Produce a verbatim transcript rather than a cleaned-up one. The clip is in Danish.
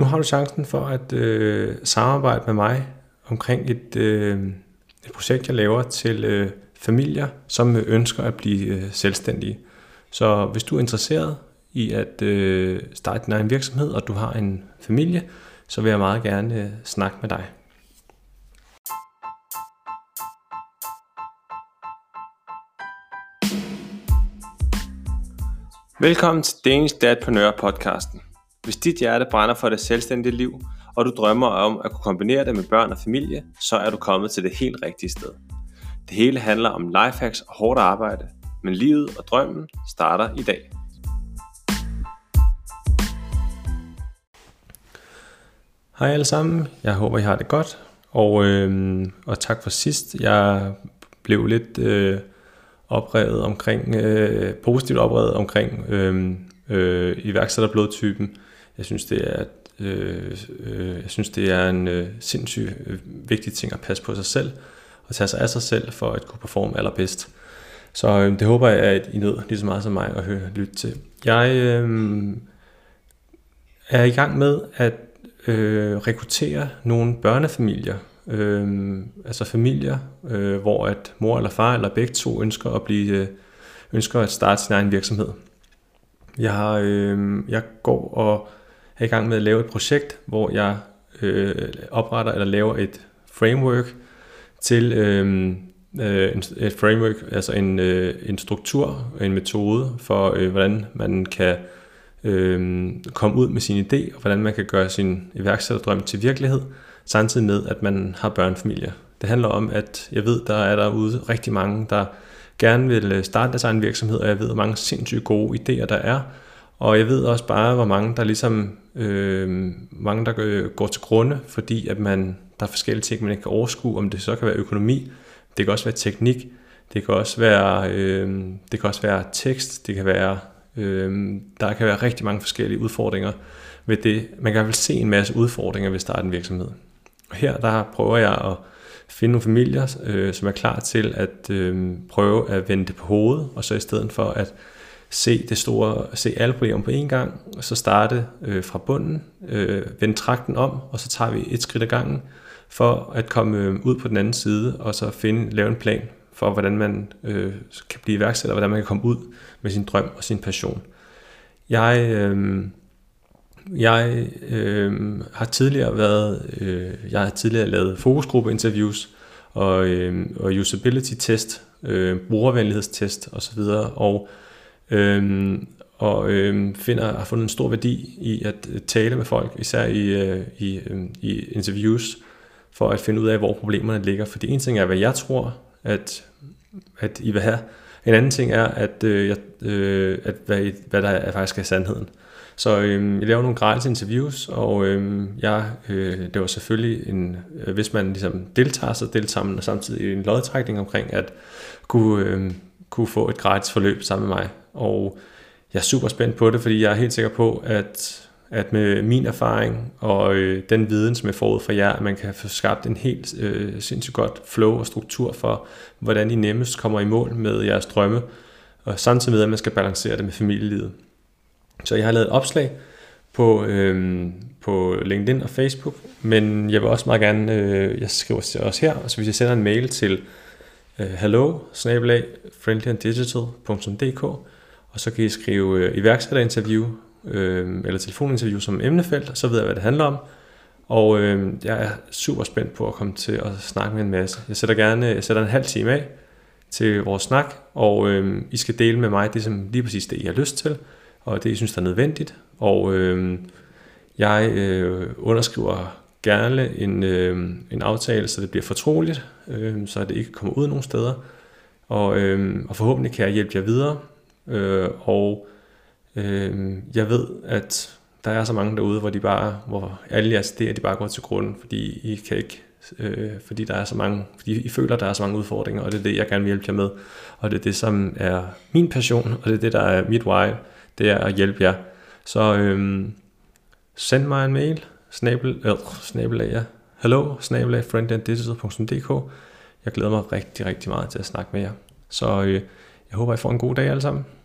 Nu har du chancen for at øh, samarbejde med mig omkring et, øh, et projekt, jeg laver til øh, familier, som ønsker at blive øh, selvstændige. Så hvis du er interesseret i at øh, starte din egen virksomhed, og du har en familie, så vil jeg meget gerne øh, snakke med dig. Velkommen til Danish Dadpreneur podcasten. Hvis dit hjerte brænder for det selvstændige liv, og du drømmer om at kunne kombinere det med børn og familie, så er du kommet til det helt rigtige sted. Det hele handler om lifehacks og hårdt arbejde, men livet og drømmen starter i dag. Hej alle sammen, jeg håber I har det godt, og, øh, og tak for sidst. Jeg blev lidt øh, oprevet omkring, øh, positivt oprevet omkring øh, øh, iværksætterblodtypen. Jeg synes det er, øh, øh, jeg synes det er en øh, sindssygt øh, vigtig ting at passe på sig selv og tage sig af sig selv for at kunne performe allerbedst. Så øh, det håber jeg at I nød lige så meget som mig at høre lytte til. Jeg øh, er i gang med at øh, rekruttere nogle børnefamilier. Øhm, altså familier, øh, hvor at mor eller far eller begge to ønsker at blive øh, ønsker at starte sin egen virksomhed. Jeg har, øh, jeg går og er i gang med at lave et projekt, hvor jeg øh, opretter eller laver et framework til øh, øh, et framework, altså en øh, en struktur, en metode for øh, hvordan man kan øh, komme ud med sin idé og hvordan man kan gøre sin iværksætterdrøm til virkelighed. Samtidig med, at man har børnefamilier. Det handler om, at jeg ved, der er derude rigtig mange, der gerne vil starte deres egen virksomhed, og jeg ved, hvor mange sindssygt gode idéer der er. Og jeg ved også bare, hvor mange der ligesom, øh, mange der går til grunde, fordi at man, der er forskellige ting, man ikke kan overskue, om det så kan være økonomi, det kan også være teknik, det kan også være, øh, det kan også være tekst, det kan være, øh, der kan være rigtig mange forskellige udfordringer ved det. Man kan i hvert fald se en masse udfordringer ved at starte en virksomhed. Her der prøver jeg at finde nogle familier, øh, som er klar til at øh, prøve at vende det på hovedet, og så i stedet for at se det store, se alle problemer på en gang, og så starte øh, fra bunden, øh, vende trakten om, og så tager vi et skridt ad gangen for at komme øh, ud på den anden side, og så finde, lave en plan for, hvordan man øh, kan blive iværksætter, og hvordan man kan komme ud med sin drøm og sin passion. Jeg... Øh, Jeg øh, har tidligere været, øh, jeg har tidligere lavet fokusgruppeinterviews og, øh, og usability-test, øh, brugervenlighedstest osv. Og, øh, og øh, finder, har fundet en stor værdi i at tale med folk, især i, øh, i, øh, i interviews, for at finde ud af, hvor problemerne ligger. For det ene ting er, hvad jeg tror, at, at I vil have. En anden ting er, at, øh, øh, at hvad, hvad der er, faktisk er sandheden. Så øh, jeg laver nogle gratis interviews, og øh, jeg, øh, det var selvfølgelig, en, øh, hvis man ligesom deltager, så deltager man samtidig en lodtrækning omkring at kunne, øh, kunne få et gratis forløb sammen med mig. Og jeg er super spændt på det, fordi jeg er helt sikker på, at, at med min erfaring og øh, den viden, som er forud fra jer, at man kan få skabt en helt øh, sindssygt godt flow og struktur for, hvordan I nemmest kommer i mål med jeres drømme, og samtidig med, at man skal balancere det med familielivet. Så jeg har lavet et opslag på, øhm, på LinkedIn og Facebook, men jeg vil også meget gerne, øh, jeg skriver til os her, så hvis jeg sender en mail til øh, hello snabel-a friendly and digital punktum d k, og så kan I skrive øh, iværksætterinterview øh, eller telefoninterview som emnefelt, så ved jeg, hvad det handler om, og øh, jeg er super spændt på at komme til at snakke med en masse. Jeg sætter gerne jeg sætter en halv time af til vores snak, og øh, I skal dele med mig det, som lige præcis det, I har lyst til, og det, jeg synes, der er nødvendigt, og øh, jeg øh, underskriver gerne en, øh, en aftale, så det bliver fortroligt, øh, så det ikke kommer ud nogen steder, og, øh, og forhåbentlig kan jeg hjælpe jer videre, øh, og øh, jeg ved, at der er så mange derude, hvor de bare, hvor alle jeres idéer, de bare går til grunden, fordi I kan ikke, øh, fordi der er så mange, fordi I føler, der er så mange udfordringer, og det er det, jeg gerne vil hjælpe jer med, og det er det, som er min passion, og det er det, der er mit why. Det er at hjælpe jer. Så øhm, send mig en mail. Snabel, øh, snabel af jer. hello snabel-a friendly and digital punktum d k. Jeg glæder mig rigtig, rigtig meget til at snakke med jer. Så øh, jeg håber, I får en god dag alle sammen.